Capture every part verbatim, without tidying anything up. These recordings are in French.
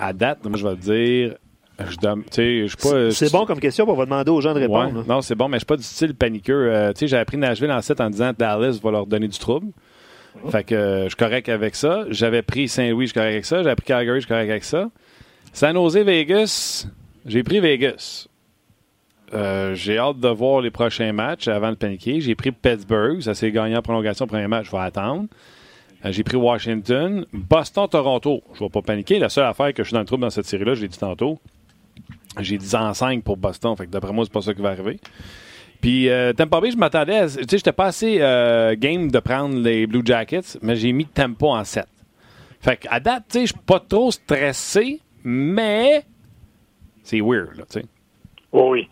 à date, moi, je vais te dire... Je suis pas, c'est bon comme question, on va demander aux gens de répondre. Ouais. Non, c'est bon, mais je suis pas du style paniqueux. Euh, j'ai appris Nashville en sept en disant Dallas va leur donner du trouble. Mm-hmm. Fait que euh, je suis correct avec ça. J'avais pris Saint-Louis, je suis correct avec ça. J'avais pris Calgary, je suis correct avec ça. San Jose, Vegas, j'ai pris Vegas. Euh, j'ai hâte de voir les prochains matchs avant de paniquer. J'ai pris Pittsburgh, ça s'est gagné en prolongation au premier match, je vais attendre. Euh, j'ai pris Washington. Boston, Toronto, je vais pas paniquer. La seule affaire que je suis dans le trouble dans cette série-là, je l'ai dit tantôt, j'ai dix en cinq pour Boston, fait que d'après moi, c'est pas ça qui va arriver. Puis euh, Tampa Bay, je m'attendais à... Tu sais, j'étais pas assez euh, game de prendre les Blue Jackets, mais j'ai mis Tampa en sept. Fait qu'à date, tu sais, je suis pas trop stressé, mais c'est weird, là, tu sais. Oh oui,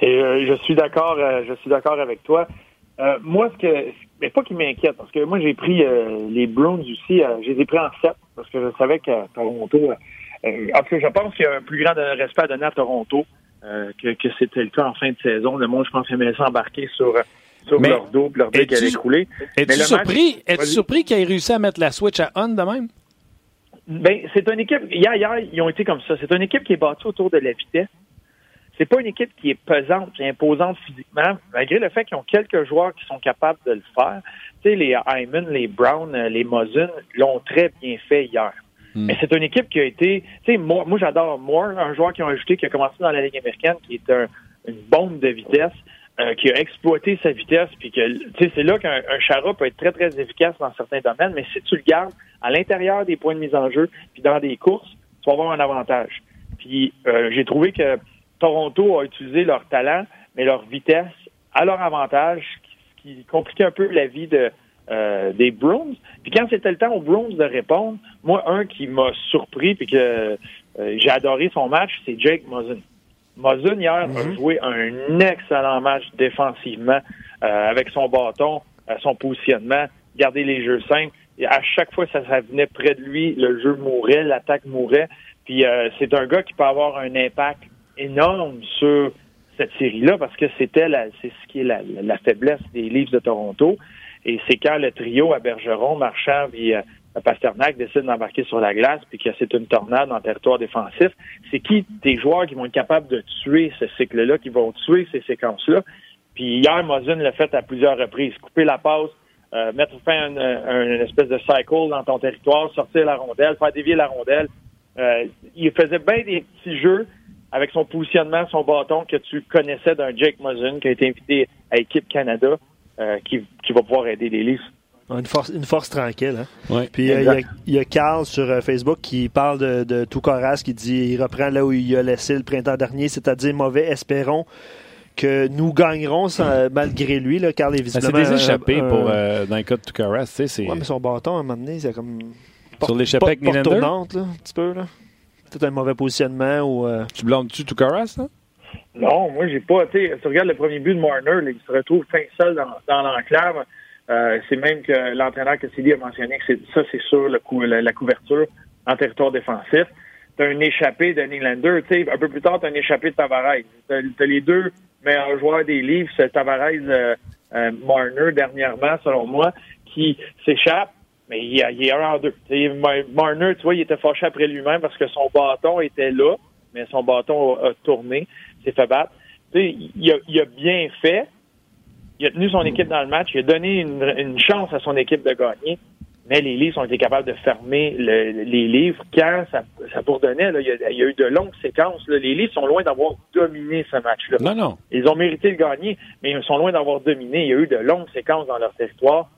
et euh, je suis d'accord euh, je suis d'accord avec toi. Euh, moi, ce que... Mais pas qu'il m'inquiète, parce que moi, j'ai pris euh, les Bruins aussi, euh, je les ai pris en sept, parce que je savais qu'à Toronto... Euh, Euh, en tout cas, je pense qu'il y a un plus grand respect à donner à Toronto euh, que, que c'était le cas en fin de saison. Le monde, je pense, aimait s'embarquer sur, sur leur dos, leur dos qui allait couler. Es-tu surpris, match... es-tu surpris qu'ils aient réussi à mettre la switch à on de même? Ben, c'est une équipe... Hier, hier, ils ont été comme ça. C'est une équipe qui est bâtie autour de la vitesse. C'est pas une équipe qui est pesante, qui est imposante physiquement, malgré le fait qu'ils ont quelques joueurs qui sont capables de le faire. Tu sais, les Hyman, les Brown, les Muzzin l'ont très bien fait hier. Mm. Mais c'est une équipe qui a été... Tu sais, moi, moi, j'adore Moore, un joueur qui a ajouté, qui a commencé dans la Ligue américaine, qui est un, une bombe de vitesse, euh, qui a exploité sa vitesse, puis que, tu sais, c'est là qu'un un Chara peut être très, très efficace dans certains domaines, mais si tu le gardes à l'intérieur des points de mise en jeu, puis dans des courses, tu vas avoir un avantage. Puis euh, j'ai trouvé que Toronto a utilisé leur talent, mais leur vitesse à leur avantage, ce qui, qui compliquait un peu la vie de... Euh, des Bruins. Puis quand c'était le temps aux Bruins de répondre, moi, un qui m'a surpris puis que euh, j'ai adoré son match, c'est Jake Muzzin. Muzzin, hier, mm-hmm. a joué un excellent match défensivement euh, avec son bâton, euh, son positionnement, garder les jeux simples. Et à chaque fois que ça, ça venait près de lui, le jeu mourait, l'attaque mourait. Puis euh, c'est un gars qui peut avoir un impact énorme sur cette série-là parce que c'était la, c'est ce qui est la, la, la faiblesse des Leafs de Toronto. Et c'est quand le trio à Bergeron, Marchand et euh, Pasternak décident d'embarquer sur la glace puis que c'est une tornade en territoire défensif, c'est qui des joueurs qui vont être capables de tuer ce cycle-là, qui vont tuer ces séquences-là. Puis hier, Muzzin l'a fait à plusieurs reprises. Couper la passe, euh, mettre fin à une, une espèce de cycle dans ton territoire, sortir la rondelle, faire dévier la rondelle. Euh, il faisait bien des petits jeux avec son positionnement, son bâton que tu connaissais d'un Jake Muzzin qui a été invité à Équipe Canada. Euh, qui, qui va pouvoir aider les Leafs. Une force, une force tranquille. Hein? Ouais. Puis il euh, y, y a Carl sur euh, Facebook qui parle de, de Toucaras qui dit il reprend là où il a laissé le printemps dernier, c'est-à-dire mauvais, espérons que nous gagnerons sans, malgré lui. Là, Carl est visiblement. Ben, c'est des échappées un, pour, euh, dans le cas de Toucaras. Tu sais, c'est... Ouais, mais son bâton, à un moment donné, c'est comme. Porte, sur l'échappée avec Nylander? Porte tournante, là, un petit peu. Là. Peut-être un mauvais positionnement. Ou, euh... Tu blâmes-tu Toucaras, là? Non, moi, j'ai pas. Tu regardes le premier but de Marner, là, il se retrouve fin seul dans, dans l'enclave. Euh, c'est même que l'entraîneur Cassidy a mentionné que c'est, ça, c'est sûr, le cou, la, la couverture en territoire défensif. T'as un échappé de Nylander. Un peu plus tard, t'as un échappé de Tavares. T'as, t'as les deux meilleurs joueurs des Leafs, Tavares euh, euh, Marner, dernièrement, selon moi, qui s'échappe, mais il, il est un en deux. T'sais, Marner, tu vois, il était fâché après lui-même parce que son bâton était là, mais son bâton a, a tourné. C'est fait battre. Il a, il a bien fait. Il a tenu son équipe dans le match. Il a donné une, une chance à son équipe de gagner. Mais les Leafs ont été capables de fermer le, les livres quand ça, ça bourdonnait. Là, il, y a, il y a eu de longues séquences. Là. Les Leafs sont loin d'avoir dominé ce match-là. Non, non. Ils ont mérité de gagner, mais ils sont loin d'avoir dominé. Il y a eu de longues séquences dans leur territoire.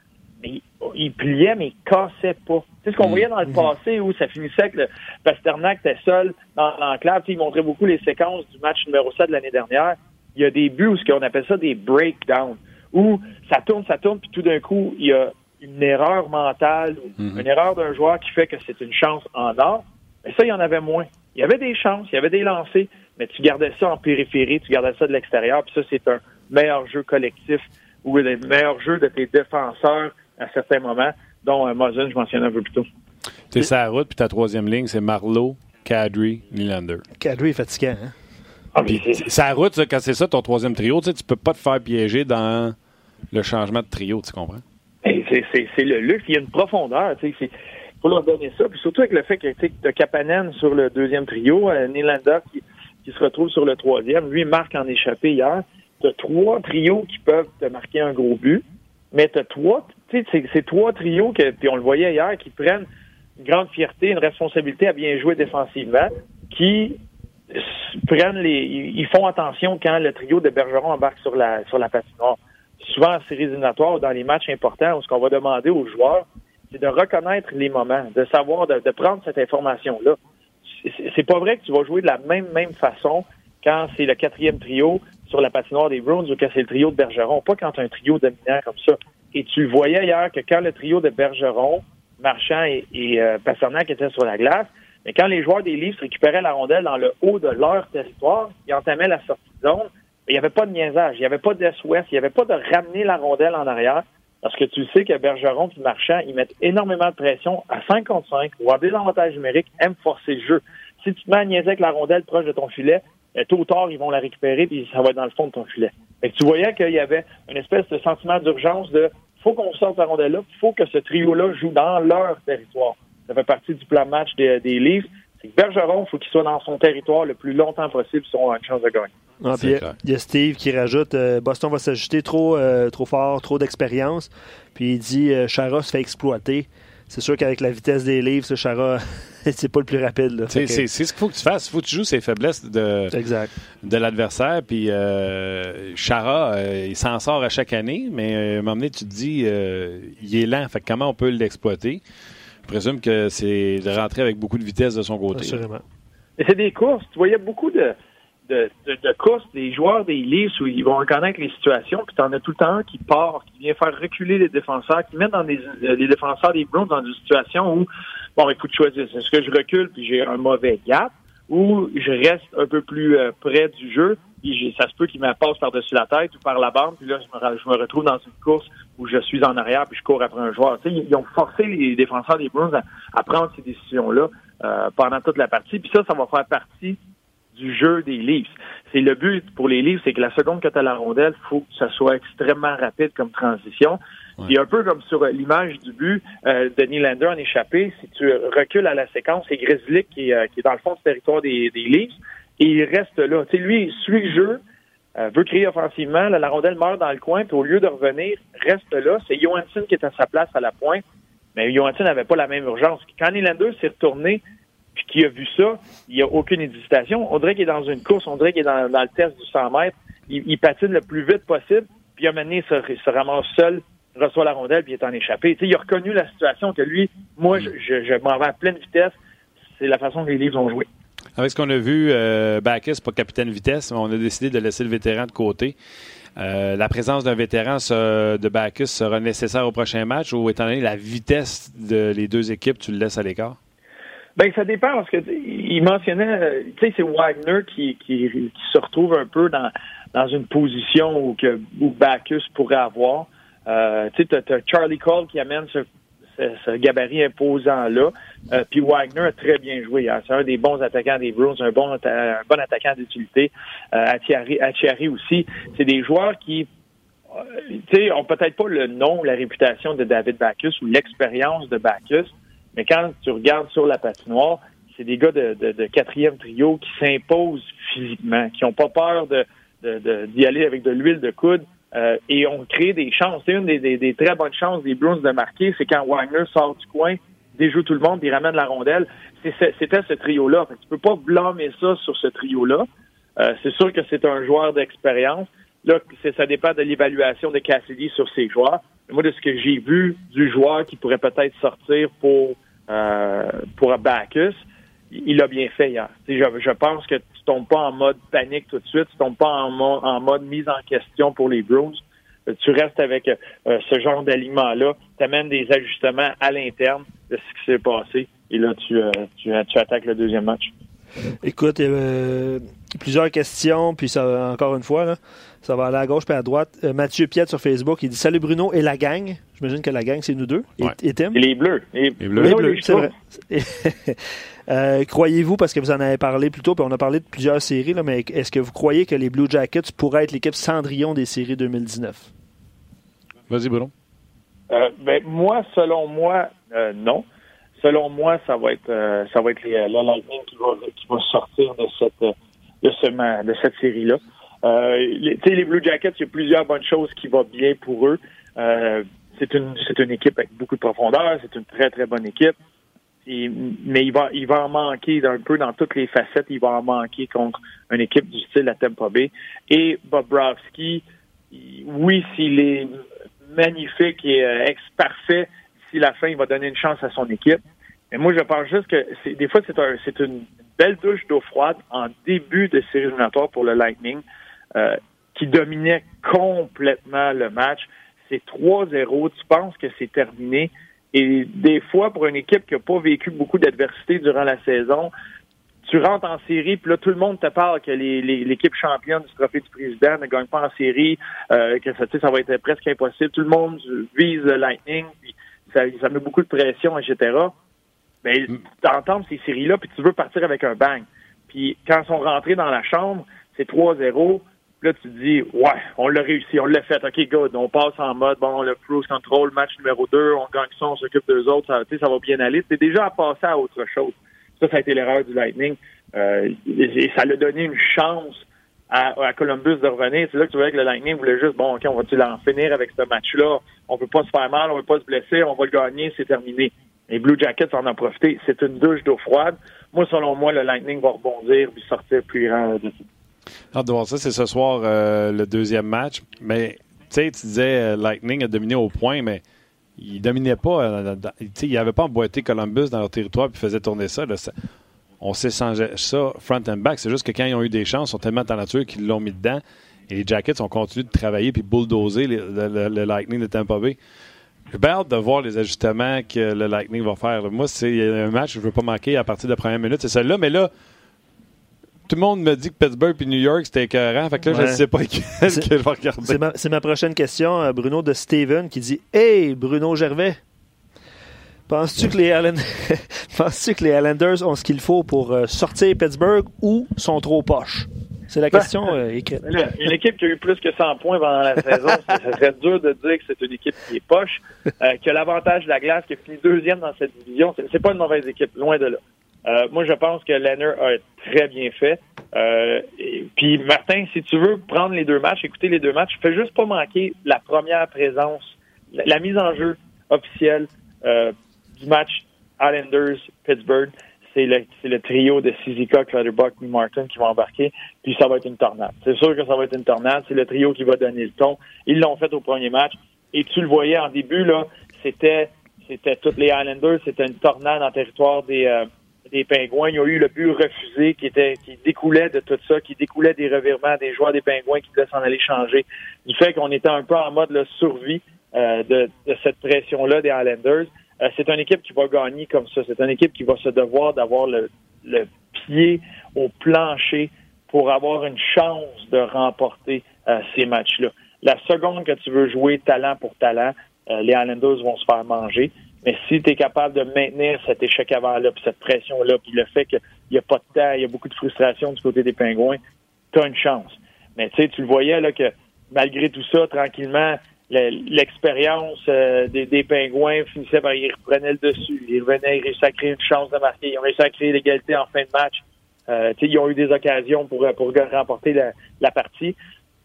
Mais ils, ils pliaient, mais ils cassaient pas. C'est ce qu'on voyait dans le passé où ça finissait que le Pasternak était seul dans l'enclave. T'sais, il montrait beaucoup les séquences du match numéro sept de l'année dernière. Il y a des buts où ce qu'on appelle ça des breakdowns, où ça tourne, ça tourne, puis tout d'un coup, il y a une erreur mentale, mm-hmm. une erreur d'un joueur qui fait que c'est une chance en or. Mais ça, il y en avait moins. Il y avait des chances, il y avait des lancers, mais tu gardais ça en périphérie, tu gardais ça de l'extérieur, puis ça, c'est un meilleur jeu collectif ou le meilleur jeu de tes défenseurs à certains moments, dont euh, Muzzin, je mentionnais un peu plus tôt. Tu es sur la route, puis ta troisième ligne, c'est Marleau, Kadri, Nylander. Kadri est fatigant, hein? Ah, puis sa route, quand c'est ça, ton troisième trio, tu peux pas te faire piéger dans le changement de trio, tu comprends? C'est, c'est, c'est le luxe, il y a une profondeur. C'est, faut leur donner ça. Puis surtout avec le fait que tu as Kapanen sur le deuxième trio, euh, Nylander qui, qui se retrouve sur le troisième, lui marque en échappé hier. Tu as trois trios qui peuvent te marquer un gros but, mais tu as trois, tu sais, c'est trois trios que, puis on le voyait hier, qui prennent une grande fierté, une responsabilité à bien jouer défensivement, qui prennent les, ils font attention quand le trio de Bergeron embarque sur la sur la patinoire. Souvent en séries éliminatoires ou dans les matchs importants, où ce qu'on va demander aux joueurs, c'est de reconnaître les moments, de savoir, de, de prendre cette information-là. C'est, c'est pas vrai que tu vas jouer de la même même façon quand c'est le quatrième trio sur la patinoire des Bruins ou quand c'est le trio de Bergeron, pas quand tu as un trio dominant comme ça. Et tu voyais hier que quand le trio de Bergeron, Marchand et, et euh, Pasternak étaient sur la glace, mais quand les joueurs des Leafs récupéraient la rondelle dans le haut de leur territoire, ils entamaient la sortie de zone, il n'y avait pas de niaisage, il n'y avait pas de S O S, il n'y avait pas de ramener la rondelle en arrière, parce que tu sais que Bergeron et Marchand, ils mettent énormément de pression à cinq contre cinq ou à des avantages numériques, aiment forcer le jeu. Si tu te mets à niaiser avec la rondelle proche de ton filet, tôt ou tard, ils vont la récupérer puis ça va être dans le fond de ton filet. Fait que tu voyais qu'il y avait une espèce de sentiment d'urgence de « faut qu'on sorte la rondelle-là, il faut que ce trio-là joue dans leur territoire ». Ça fait partie du plan match des, des Leafs. C'est que Bergeron, il faut qu'il soit dans son territoire le plus longtemps possible si on a une chance de gagner. Ah, puis il y, y a Steve qui rajoute euh, « Boston va s'ajuster trop, euh, trop fort, trop d'expérience ». Puis il dit euh, « Chara se fait exploiter ». C'est sûr qu'avec la vitesse des Leafs, Chara, c'est pas le plus rapide. Là. C'est, que... c'est, c'est ce qu'il faut que tu fasses. Il faut que tu joues ses faiblesses de, de l'adversaire. Puis euh, Chara, euh, il s'en sort à chaque année, mais euh, à un moment donné, tu te dis euh, il est lent. Fait que comment on peut l'exploiter? Je présume que c'est de rentrer avec beaucoup de vitesse de son côté. Assurément. Mais c'est des courses. Tu voyais beaucoup de, de, de, de courses des joueurs des Leafs où ils vont reconnaître les situations, puis t'en as tout le temps un qui part, qui vient faire reculer les défenseurs, qui met dans des, les défenseurs des Bruins dans une situation où, bon, écoute, choisir, est-ce que je recule puis j'ai un mauvais gap, ou je reste un peu plus euh, près du jeu, puis j'ai, ça se peut qu'il me passe par-dessus la tête ou par la bande, puis là, je me, je me retrouve dans une course où je suis en arrière puis je cours après un joueur. Tu sais, ils ont forcé les défenseurs des Bruins à, à prendre ces décisions-là euh, pendant toute la partie, puis ça, ça va faire partie du jeu des Leafs. C'est le but pour les Leafs, c'est que la seconde que tu as la rondelle, il faut que ça soit extrêmement rapide comme transition. Ouais. Et un peu comme sur l'image du but euh, de Nylander en échappé, si tu recules à la séquence, c'est Grizzly qui, euh, qui est dans le fond du territoire des, des Leafs et il reste là. Tu sais, lui, il suit le jeu, euh, veut créer offensivement, là, la rondelle meurt dans le coin, puis au lieu de revenir, reste là. C'est Johansson qui est à sa place à la pointe, mais Johansson n'avait pas la même urgence. Quand Nylander s'est retourné, puis qui a vu ça, il n'y a aucune hésitation. On dirait qu'il est dans une course, on dirait qu'il est dans, dans le test du cent mètres. Il, il patine le plus vite possible, puis à un moment donné, il se, il se ramasse seul, reçoit la rondelle, puis il est en échappé. Tu sais, il a reconnu la situation que lui, moi, je, je, je m'en vais à pleine vitesse. C'est la façon que les Leafs ont joué. Avec ce qu'on a vu, euh, Backes, pas capitaine vitesse, on a décidé de laisser le vétéran de côté. Euh, la présence d'un vétéran ce, de Backes sera nécessaire au prochain match ou étant donné la vitesse de les deux équipes, tu le laisses à l'écart? Ben ça dépend parce que il mentionnait, tu sais, c'est Wagner qui, qui qui se retrouve un peu dans dans une position où que où Backes pourrait avoir. Euh, tu sais, t'as, t'as Charlie Cole qui amène ce ce, ce gabarit imposant là. Euh, puis Wagner a très bien joué. Hein. C'est un des bons attaquants des Bruins, un bon atta- un bon attaquant d'utilité. Euh, Achiari, Achiari aussi. C'est des joueurs qui, tu sais, ont peut-être pas le nom, la réputation de David Backes ou l'expérience de Backes. Mais quand tu regardes sur la patinoire, c'est des gars de, de, de quatrième trio qui s'imposent physiquement, qui n'ont pas peur de, de, de, d'y aller avec de l'huile de coude euh, et ont créé des chances. C'est une des, des, des très bonnes chances des Bruins de marquer, c'est quand Wagner sort du coin, déjoue tout le monde, il ramène la rondelle. C'est, c'était ce trio-là. Fait que tu peux pas blâmer ça sur ce trio-là. Euh, c'est sûr que c'est un joueur d'expérience. Là, c'est, ça dépend de l'évaluation de Cassidy sur ses joueurs. Moi, de ce que j'ai vu du joueur qui pourrait peut-être sortir pour euh, pour Backes, il a bien fait hier. Je, je pense que tu tombes pas en mode panique tout de suite, tu tombes pas en, mo- en mode mise en question pour les Bruins. Tu restes avec euh, ce genre d'alignement-là, tu amènes des ajustements à l'interne de ce qui s'est passé, et là, tu, euh, tu, tu attaques le deuxième match. Écoute, euh, plusieurs questions, puis ça, encore une fois, là, ça va aller à gauche puis à droite. Euh, Mathieu Piette sur Facebook, il dit « Salut Bruno et la gang ». J'imagine que la gang, c'est nous deux. Ouais. Et, et Tim. Et les bleus. Les, les bleus, les bleus, c'est vrai. euh, croyez-vous, parce que vous en avez parlé plus tôt, puis on a parlé de plusieurs séries, là, mais est-ce que vous croyez que les Blue Jackets pourraient être l'équipe Cendrillon des séries deux mille dix-neuf? Vas-y, Bruno. Euh, ben, moi, selon moi, euh, non. selon moi, ça va être euh, ça va être les, le Lightning qui va qui va sortir de cette de ce de cette série-là. Euh, tu sais, les Blue Jackets, il y a plusieurs bonnes choses qui vont bien pour eux. Euh, c'est une c'est une équipe avec beaucoup de profondeur, c'est une très très bonne équipe. Et, mais il va il va en manquer un peu dans toutes les facettes. Il va en manquer contre une équipe du style à Tampa Bay. Et Bobrovski, oui, s'il est magnifique et euh, ex-parfait, si la fin, il va donner une chance à son équipe. Mais moi, je pense juste que c'est, des fois, c'est, un, c'est une belle douche d'eau froide en début de série éliminatoire pour le Lightning, euh, qui dominait complètement le match. C'est trois zéro, tu penses que c'est terminé. Et des fois, pour une équipe qui n'a pas vécu beaucoup d'adversité durant la saison, tu rentres en série, puis là, tout le monde te parle que les, les, l'équipe championne du Trophée du Président ne gagne pas en série, euh, que ça, ça va être presque impossible. Tout le monde vise le Lightning, puis ça, ça met beaucoup de pression, et cetera. Mais tu entends ces séries-là, puis tu veux partir avec un bang. Puis quand ils sont rentrés dans la chambre, c'est trois zéro, puis là, tu te dis, ouais, on l'a réussi, on l'a fait, OK, good, on passe en mode, bon, le cruise control, match numéro deux, on gagne ça, on s'occupe d'eux autres, ça, ça va bien aller. C'est déjà à passer à autre chose. Ça, ça a été l'erreur du Lightning. Euh, et ça l'a donné une chance à, à Columbus de revenir. C'est là que tu voyais que le Lightning voulait juste, bon, OK, on va-tu en finir avec ce match-là? On peut pas se faire mal, on veut pas se blesser, on va le gagner, c'est terminé. Les Blue Jackets en ont profité. C'est une douche d'eau froide. Moi, selon moi, le Lightning va rebondir puis sortir plus grand de tout. Hâte de voir ça, c'est ce soir euh, le deuxième match. Mais, tu sais, tu disais euh, Lightning a dominé au point, mais ils dominaient pas. Euh, ils n'avaient pas emboîté Columbus dans leur territoire puis faisaient tourner ça, là, ça. On s'échangeait ça front and back. C'est juste que quand ils ont eu des chances, ils sont tellement talentueux qu'ils l'ont mis dedans. Et les Jackets ont continué de travailler puis bulldozer les, le, le, le Lightning de Tampa Bay. J'ai bien hâte de voir les ajustements que le Lightning va faire. Moi, c'est un match que je ne veux pas manquer à partir de la première minute. C'est celle-là. Mais là, tout le monde me dit que Pittsburgh et New York, c'était écœurant. Fait que là, ouais. Je ne sais pas qu'est-ce que je vais regarder. C'est ma, c'est ma prochaine question, Bruno, de Steven, qui dit « Hey, Bruno Gervais, penses-tu que les Islanders, penses-tu que les Islanders ont ce qu'il faut pour sortir Pittsburgh ou sont trop poches? » C'est la question euh, écrite. Une équipe qui a eu plus que cent points pendant la saison, ça serait dur de dire que c'est une équipe qui est poche, euh, qui a l'avantage de la glace, qui a fini deuxième dans cette division. C'est, c'est pas une mauvaise équipe, loin de là. Euh, moi, je pense que Leonard a très bien fait. Euh, et, puis, Martin, si tu veux prendre les deux matchs, écouter les deux matchs, fais juste pas manquer la première présence, la, la mise en jeu officielle euh, du match Islanders-Pittsburgh. C'est le, c'est le trio de Cizica, Clutterbuck et Martin qui vont embarquer, puis ça va être une tornade. C'est sûr que ça va être une tornade. C'est le trio qui va donner le ton. Ils l'ont fait au premier match. Et tu le voyais en début, là, c'était c'était toutes les Islanders, c'était une tornade en territoire des, euh, des Pingouins. Ils ont eu le but refusé qui était qui découlait de tout ça, qui découlait des revirements des joueurs des Pingouins qui voulaient s'en aller changer. Du fait qu'on était un peu en mode là, survie euh, de, de cette pression-là des Islanders. C'est une équipe qui va gagner comme ça. C'est une équipe qui va se devoir d'avoir le, le pied au plancher pour avoir une chance de remporter euh, ces matchs-là. La seconde que tu veux jouer talent pour talent, euh, les Islanders vont se faire manger. Mais si tu es capable de maintenir cet échec avant-là, puis cette pression-là, puis le fait qu'il n'y a pas de temps, il y a beaucoup de frustration du côté des Pingouins, tu as une chance. Mais tu sais, tu le voyais là que malgré tout ça, tranquillement, l'expérience euh, des, des Pingouins finissait par ils reprenaient le dessus. Ils revenaient, ils réussissaient à créer une chance de marquer. Ils ont réussi à créer l'égalité en fin de match. Euh, ils ont eu des occasions pour, pour remporter la, la partie.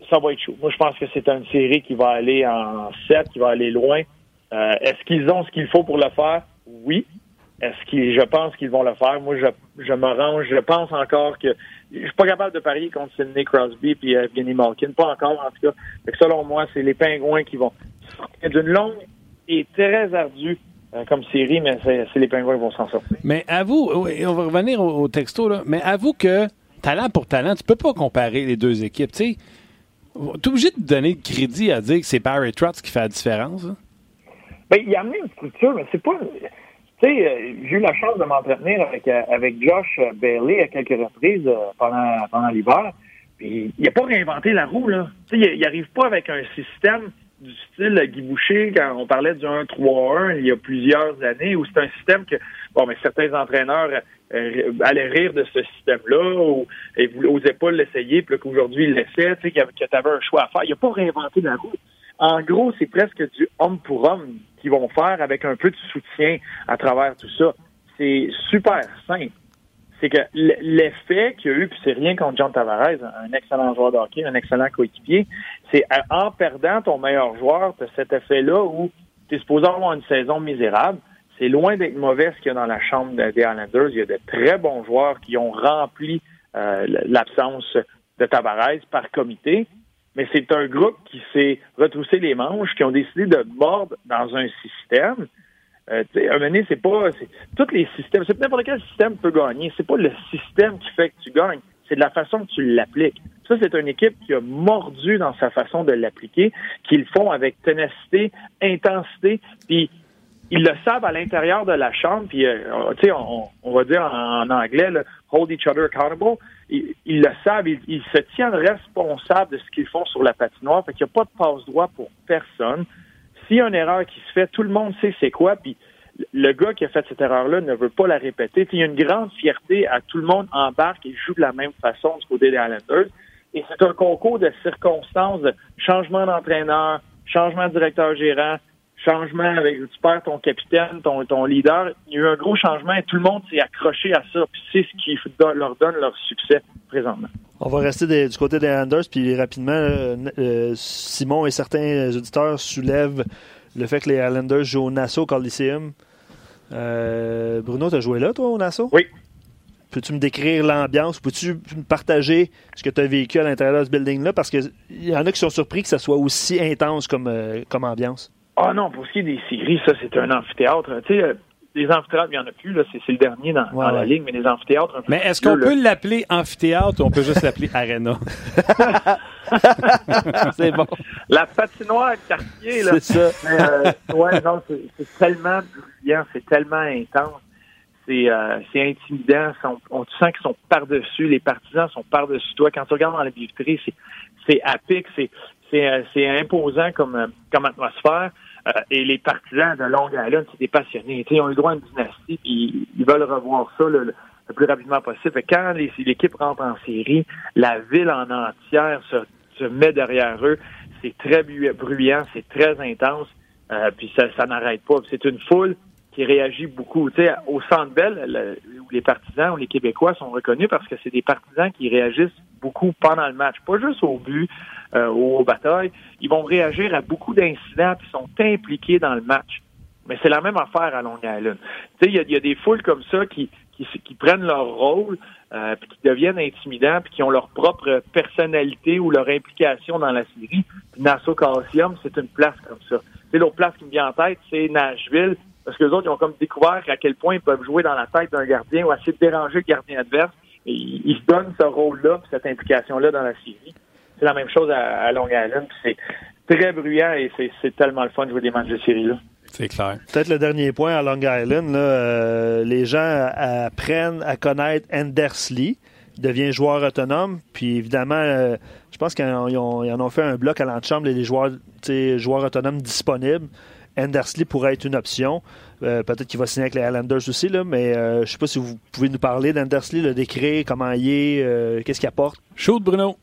Ça va être chaud. Moi, je pense que c'est une série qui va aller en sept, qui va aller loin. Euh, est-ce qu'ils ont ce qu'il faut pour le faire? Oui. Est-ce qu'ils, je pense qu'ils vont le faire. Moi, je, je me range. Je pense encore que je suis pas capable de parier contre Sidney Crosby puis Evgeny Malkin. Pas encore, en tout cas. Fait que selon moi, c'est les Pingouins qui vont sortir d'une longue et très ardue euh, comme série, mais c'est, c'est les Pingouins qui vont s'en sortir. Mais avoue, on va revenir au, au texto, là, mais avoue que talent pour talent, tu peux pas comparer les deux équipes. Tu sais, t'es obligé de donner le crédit à dire que c'est Barry Trotz qui fait la différence. Hein? Ben, il a amené une structure, mais c'est pas... Tu sais, euh, j'ai eu la chance de m'entretenir avec euh, avec Josh euh, Bailey à quelques reprises euh, pendant pendant l'hiver. Puis il a pas réinventé la roue, là. Tu sais, il arrive pas avec un système du style Guy Boucher quand on parlait du un trois un il y a plusieurs années, où c'est un système que bon, mais certains entraîneurs euh, allaient rire de ce système-là ou et n'osaient pas l'essayer, puis là, qu'aujourd'hui ils l'essaient, tu sais, que t'avais un choix à faire. Il a pas réinventé la roue. En gros, c'est presque du homme pour homme qu'ils vont faire avec un peu de soutien à travers tout ça. c'est super simple. C'est que l'effet qu'il y a eu, puis c'est rien contre John Tavares, un excellent joueur de hockey, un excellent coéquipier, c'est en perdant ton meilleur joueur, tu as cet effet-là où tu es supposé avoir une saison misérable. C'est loin d'être mauvais ce qu'il y a dans la chambre des Islanders. Il y a de très bons joueurs qui ont rempli euh, l'absence de Tavares par comité, mais c'est un groupe qui s'est retroussé les manches, qui ont décidé de mordre dans un système. Euh, à un moment donné, c'est pas... C'est, tous les systèmes... C'est n'importe quel système peut gagner. C'est pas le système qui fait que tu gagnes. C'est de la façon que tu l'appliques. Ça, c'est une équipe qui a mordu dans sa façon de l'appliquer, qu'ils font avec ténacité, intensité, puis ils le savent à l'intérieur de la chambre, puis euh, tu sais, on, on va dire en, en anglais, là, « hold each other accountable ». Ils, ils le savent, ils, ils se tiennent responsables de ce qu'ils font sur la patinoire, fait qu'il n'y a pas de passe-droit pour personne. S'il y a une erreur qui se fait, tout le monde sait c'est quoi, puis le gars qui a fait cette erreur-là ne veut pas la répéter. Puis il y a une grande fierté à tout le monde embarque et joue de la même façon du côté des Islanders. Et c'est un concours de circonstances, de changement d'entraîneur, changement de directeur-gérant, changement avec, tu perds ton capitaine, ton, ton leader. Il y a eu un gros changement et tout le monde s'est accroché à ça. Puis c'est ce qui leur donne leur succès présentement. On va rester des, du côté des Islanders, puis rapidement, euh, euh, Simon et certains auditeurs soulèvent le fait que les Islanders jouent au Nassau Coliseum. Euh, Bruno, t'as joué là, toi, au Nassau? Oui. Peux-tu me décrire l'ambiance? Peux-tu me partager ce que tu as vécu à l'intérieur de ce building-là? Parce qu'il y en a qui sont surpris que ça soit aussi intense comme, euh, comme ambiance. Ah non, pour ce qui est des séries, ça, c'est un amphithéâtre. Tu sais, euh, les amphithéâtres, il n'y en a plus, là, c'est, c'est le dernier dans, ouais, dans la ligue, mais les amphithéâtres... Un peu mais est-ce qu'on là. peut l'appeler amphithéâtre ou on peut juste l'appeler Arena? C'est bon. La patinoire quartier, là. C'est ça. Mais, euh, ouais, non, c'est, c'est tellement brillant, c'est tellement intense, c'est, euh, c'est intimidant. C'est, on, on, tu sens qu'ils sont par-dessus, les partisans sont par-dessus toi. Quand tu regardes dans la billetterie, c'est, c'est à pic, c'est, c'est, euh, c'est imposant comme, comme atmosphère. Euh, et les partisans de Long Island, c'est des passionnés. T'sais, ils ont le droit à une dynastie, puis ils veulent revoir ça le, le plus rapidement possible. Et quand les, l'équipe rentre en série, la ville en entière se, se met derrière eux. C'est très bruyant, c'est très intense, euh, puis ça, ça n'arrête pas. Puis c'est une foule qui réagit beaucoup. T'sais, au Centre Bell, le, où les partisans, où les Québécois sont reconnus parce que c'est des partisans qui réagissent beaucoup pendant le match, pas juste au but, euh, aux batailles. Ils vont réagir à beaucoup d'incidents puis sont impliqués dans le match. Mais c'est la même affaire à Long Island. Tu sais, il y a, y a des foules comme ça qui qui, qui prennent leur rôle, euh, puis qui deviennent intimidants, puis qui ont leur propre personnalité ou leur implication dans la série. Puis Nassau Coliseum, c'est une place comme ça. C'est l'autre place qui me vient en tête, c'est Nashville, parce que les autres ils ont comme découvert à quel point ils peuvent jouer dans la tête d'un gardien ou essayer de déranger le gardien adverse. Et ils se donnent ce rôle-là, cette implication-là dans la série. C'est la même chose à Long Island. C'est très bruyant et c'est, c'est tellement le fun de jouer des matchs de série-là. C'est clair. Peut-être le dernier point à Long Island, là, euh, les gens apprennent à connaître Anders Lee. Il devient joueur autonome. Puis évidemment, euh, je pense qu'ils ont, ils en ont fait un bloc à l'antichambre, les joueurs, joueurs autonomes disponibles. Anders Lee pourrait être une option. Euh, peut-être qu'il va signer avec les Islanders aussi, là, mais euh, je ne sais pas si vous pouvez nous parler d'Anders Lee, le décret, comment il est, euh, qu'est-ce qu'il apporte. Chaud, Bruno.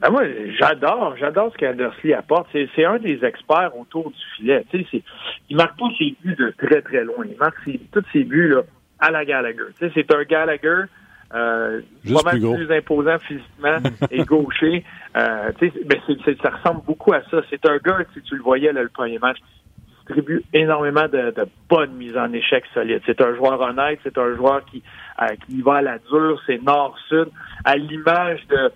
Ben moi, j'adore, j'adore ce qu'Anders Lee apporte. C'est, c'est un des experts autour du filet. C'est, il marque pas ses buts de très, très loin. Il marque ses, tous ses buts là, à la Gallagher. T'sais, c'est un Gallagher euh, pas mal plus, plus imposant physiquement et gaucher. Euh, ben c'est, c'est, ça ressemble beaucoup à ça. C'est un gars, si tu le voyais là, le premier match, contribue énormément de, de bonnes mises en échec solides. C'est un joueur honnête, c'est un joueur qui, euh, qui va à la dure, c'est nord-sud, à l'image de,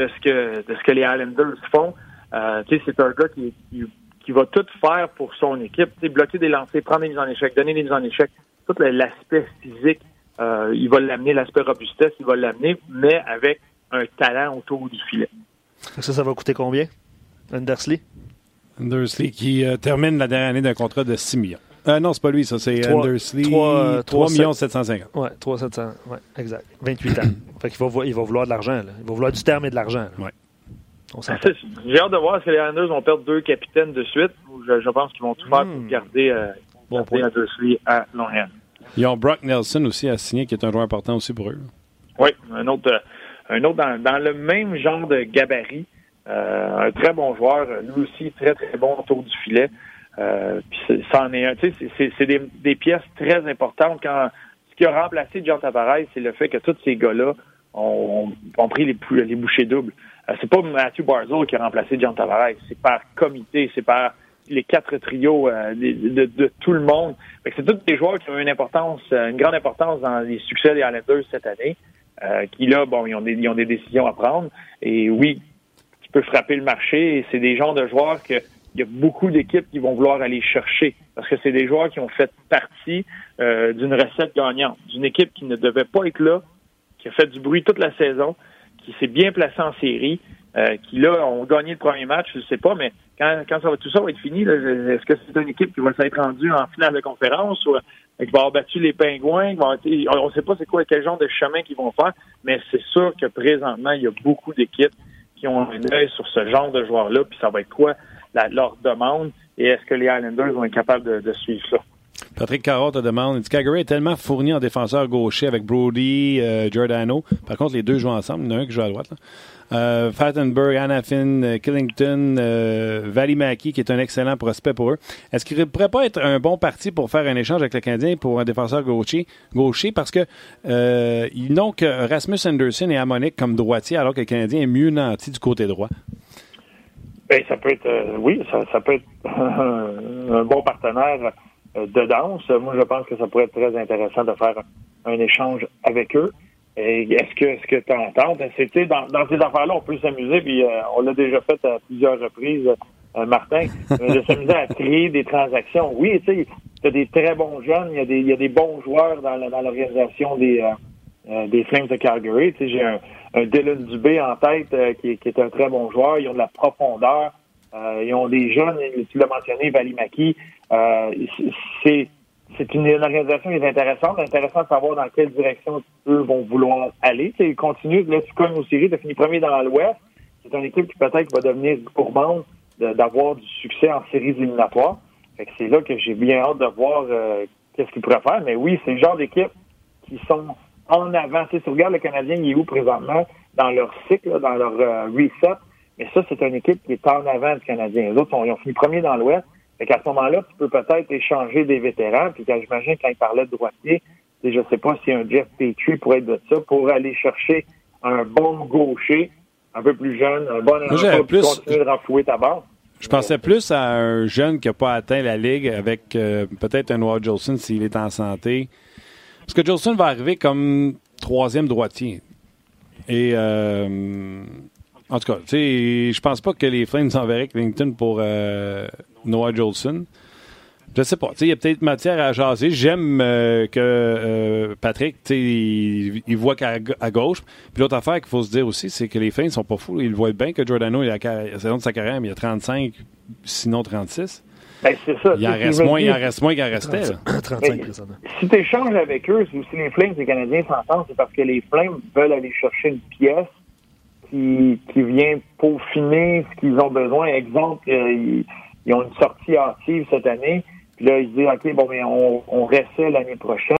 de, ce, que, de ce que les Islanders font. Euh, c'est un gars qui, qui, qui va tout faire pour son équipe, t'sais, bloquer des lancers, prendre des mises en échec, donner des mises en échec. Tout l'aspect physique, euh, il va l'amener, l'aspect robustesse, il va l'amener, mais avec un talent autour du filet. Ça, ça va coûter combien, Anders Lee? Anders Lee qui euh, termine la dernière année d'un contrat de six millions. Euh, non, c'est pas lui, ça, c'est Anders Lee. trois millions sept cent cinquante. Oui, trois millions sept cents, ouais, exact. vingt-huit ans. Fait qu'il va, il va vouloir de l'argent, là. Il va vouloir du terme et de l'argent. Oui. J'ai hâte de voir si les Islanders vont perdre deux capitaines de suite. Je, je pense qu'ils vont tout faire mmh. pour garder, euh, bon garder Anders Lee à Long Island. Ils ont Brock Nelson aussi à signer, qui est un joueur important aussi pour eux. Oui, un autre, euh, un autre dans, dans le même genre de gabarit. Euh, un très bon joueur, lui aussi très très bon autour du filet. Euh, puis ça en est un. Tu sais, c'est, c'est, c'est des, des pièces très importantes quand qui a remplacé John Tavares, c'est le fait que tous ces gars-là ont, ont pris les, les bouchées doubles. Euh, c'est pas Matthew Barzal qui a remplacé John Tavares, c'est par comité, c'est par les quatre trios euh, de, de, de tout le monde. Fait que c'est tous des joueurs qui ont une importance, une grande importance dans les succès des Islanders cette année, euh, qui là, bon, ils ont, des, ils ont des décisions à prendre. Et oui, tu peux frapper le marché. Et c'est des genres de joueurs que il y a beaucoup d'équipes qui vont vouloir aller chercher parce que c'est des joueurs qui ont fait partie euh, d'une recette gagnante, d'une équipe qui ne devait pas être là, qui a fait du bruit toute la saison, qui s'est bien placée en série, euh, qui là ont gagné le premier match, je ne sais pas, mais quand, quand ça va, tout ça va être fini, là, est-ce que c'est une équipe qui va s'être rendue en finale de conférence ou qui va avoir battu les Pingouins? On ne sait pas c'est quoi, quel genre de chemin qu'ils vont faire, mais c'est sûr que présentement, il y a beaucoup d'équipes qui ont un œil sur ce genre de joueurs-là, puis ça va être quoi La, leur demande, et est-ce que les Islanders vont être capables de, de suivre ça? Patrick Carrot te demande, Calgary est tellement fourni en défenseur gaucher avec Brody, euh, Giordano. Par contre, les deux jouent ensemble. Il y en a un qui joue à droite. Euh, Fattenberg, Hanafin, Killington, euh, Valimaki, qui est un excellent prospect pour eux. Est-ce qu'il ne pourrait pas être un bon parti pour faire un échange avec le Canadien pour un défenseur gaucher? gaucher parce que euh, ils n'ont que Rasmus Anderson et Harmonic comme droitier, alors que le Canadien est mieux nanti du côté droit. Ben, ça peut être, euh, oui, ça, ça peut être euh, un bon partenaire euh, de danse. Moi, je pense que ça pourrait être très intéressant de faire un, un échange avec eux. Et est-ce que, est-ce que tu entends? Ben, c'est, dans, dans ces affaires-là, on peut s'amuser, puis euh, on l'a déjà fait à plusieurs reprises, euh, Martin, de s'amuser à créer des transactions. Oui, tu sais, t'as des très bons jeunes, il y a des, il y a des bons joueurs dans, la, dans l'organisation des, euh, des Flames de Calgary. Tu sais, j'ai un Un Dylan Dubé en tête, euh, qui, qui est un très bon joueur. Ils ont de la profondeur. Euh, ils ont des jeunes, tu l'as mentionné, Valimaki. Euh, c'est, c'est une, une organisation qui est intéressante. Intéressant de savoir dans quelle direction eux vont vouloir aller. T'sais, ils continuent. Là, tu gagnes aux séries. Tu as fini premier dans l'Ouest. C'est une équipe qui peut-être va devenir gourmande de, d'avoir du succès en séries éliminatoires. Fait que c'est là que j'ai bien hâte de voir euh, qu'est-ce qu'ils pourraient faire. Mais oui, c'est le genre d'équipe qui sont en avant. Tu sais, si tu regardes le Canadien, il est où présentement dans leur cycle, dans leur euh, reset? Mais ça, c'est une équipe qui est en avant du Canadien. Les autres, sont, ils ont fini premier dans l'Ouest. Fait qu'à ce moment-là, tu peux peut-être échanger des vétérans. Puis quand, j'imagine, quand ils parlaient de droitier, tu sais, je sais pas si un Jeff Petrie pourrait être de ça pour aller chercher un bon gaucher, un peu plus jeune, un bon joueur plus continuer de renflouer ta base. Je pensais plus à un jeune qui n'a pas atteint la Ligue avec euh, peut-être un Noah Juulsen s'il est en santé. Parce que Juulsen va arriver comme troisième droitier. Et, euh, en tout cas, tu sais, je pense pas que les Flames enverraient Clinton pour euh, Noah Juulsen. Je sais pas. Tu sais, il y a peut-être matière à jaser. J'aime euh, que euh, Patrick, tu sais, il, il voit qu'à à gauche. Puis l'autre affaire qu'il faut se dire aussi, c'est que les Flames sont pas fous. Ils voient bien que Giordano, il a la saison de sa carrière, mais il a trente-cinq, sinon trente-six. Ben, c'est ça. Il en reste moins, il en reste moins qu'il en restait. trente-cinq présentement. Si tu échanges avec eux, ou si les Flames et les Canadiens s'entendent, c'est parce que les Flames veulent aller chercher une pièce qui, qui vient peaufiner ce qu'ils ont besoin. Exemple, euh, ils, ils ont une sortie hâtive cette année, puis là, ils se disent, OK, bon, mais on, on réessaie l'année prochaine.